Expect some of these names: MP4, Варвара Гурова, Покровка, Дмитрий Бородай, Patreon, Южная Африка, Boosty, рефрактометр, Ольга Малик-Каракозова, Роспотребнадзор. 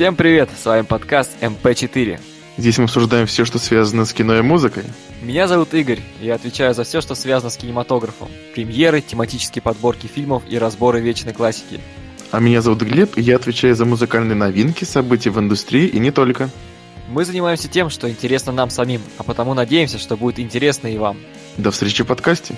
Всем привет, с вами подкаст MP4. Здесь мы обсуждаем все, что связано с кино и музыкой. Меня зовут Игорь, и я отвечаю за все, что связано с кинематографом. Премьеры, тематические подборки фильмов и разборы вечной классики. А меня зовут Глеб, и я отвечаю за музыкальные новинки, события в индустрии и не только. Мы занимаемся тем, что интересно нам самим, а потому надеемся, что будет интересно и вам. До встречи в подкасте.